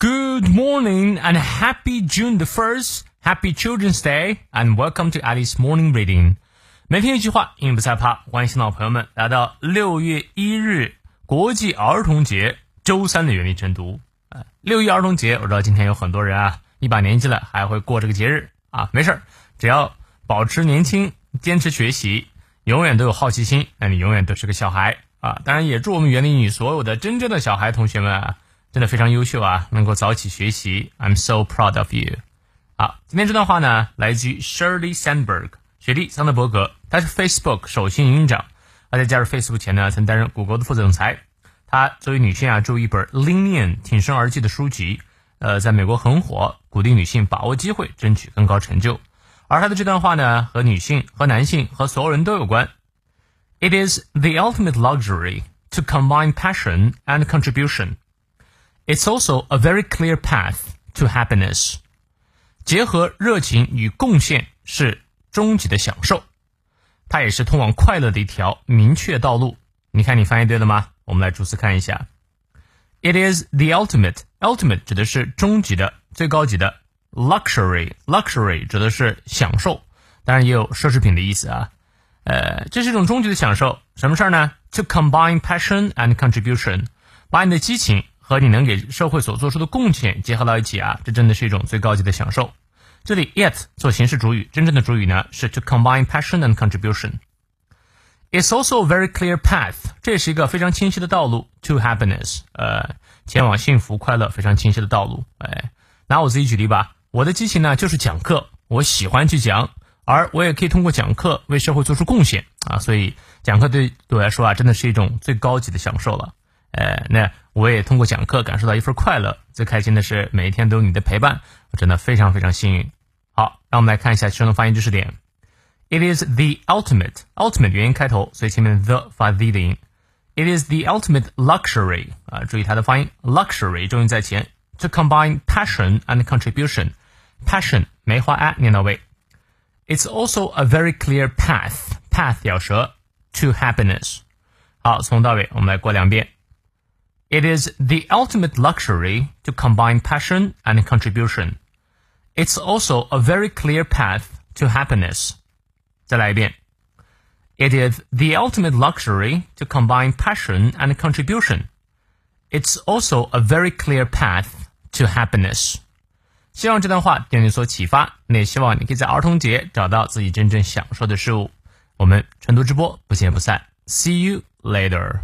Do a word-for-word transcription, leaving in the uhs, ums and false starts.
Good morning and happy June the first, happy Children's Day, and welcome to Alice Morning Reading. 每天一句话，英语不害怕。欢迎新老朋友们来到六月一日国际儿童节周三的原力晨读。六一儿童节，我知道今天有很多人啊，一把年纪了还会过这个节日啊，没事，只要保持年轻，坚持学习，永远都有好奇心，那你永远都是个小孩啊。当然也祝我们原力英语所有的真正的小孩同学们啊。真的非常优秀啊，能够早起学习 I'm so proud of you. 好，今天这段话呢来自于 Sheryl Sandberg 雪莉桑德伯格，她是 Facebook 首席营运长，她在加入 Facebook 前呢曾担任谷歌的副总裁。她作为女性啊著一本 Lean In 挺身而进的书籍，呃，在美国很火，鼓励女性把握机会，争取更高成就。而她的这段话呢和女性和男性和所有人都有关。 It is the ultimate luxury to combine passion and contribution.It's also a very clear path to happiness. 结合热情与贡献是终极的享受，它也是通往快乐的一条明确道路。你看，你翻译对了吗？我们来逐词看一下。It is the ultimate. Ultimate 指的是终极的、最高级的。Luxury, luxury 指的是享受，当然也有奢侈品的意思啊。呃，这是一种终极的享受。什么事儿呢 ？To combine passion and contribution， 把你的激情。和你能给社会所做出的贡献结合到一起啊，这真的是一种最高级的享受。这里 it 做形式主语，真正的主语呢是 to combine passion and contribution. It's also a very clear path. 这是一个非常清晰的道路 to happiness. 呃，前往幸福快乐非常清晰的道路。哎，拿我自己举例吧，我的激情呢就是讲课，我喜欢去讲，而我也可以通过讲课为社会做出贡献啊，所以讲课对对我来说啊，真的是一种最高级的享受了。呃，那我也通过讲课感受到一份快乐，最开心的是每一天都有你的陪伴，我真的非常非常幸运。好，让我们来看一下其中的发音知识点。It is the ultimate. Ultimate 元音开头，所以前面 the 发 the 的音。It is the ultimate luxury 啊，注意它的发音 ，luxury 重音在前。To combine passion and contribution. Passion 梅花 a 念到位。It's also a very clear path. Path 咬舌 to happiness. 好，从头到尾我们来过两遍。It is the ultimate luxury to combine passion and contribution. It's also a very clear path to happiness. 再来一遍。It is the ultimate luxury to combine passion and contribution. It's also a very clear path to happiness. 希望这段话对你所启发，那也希望你可以在儿童节找到自己真正享受的事物。我们晨读直播不见不散。See you later.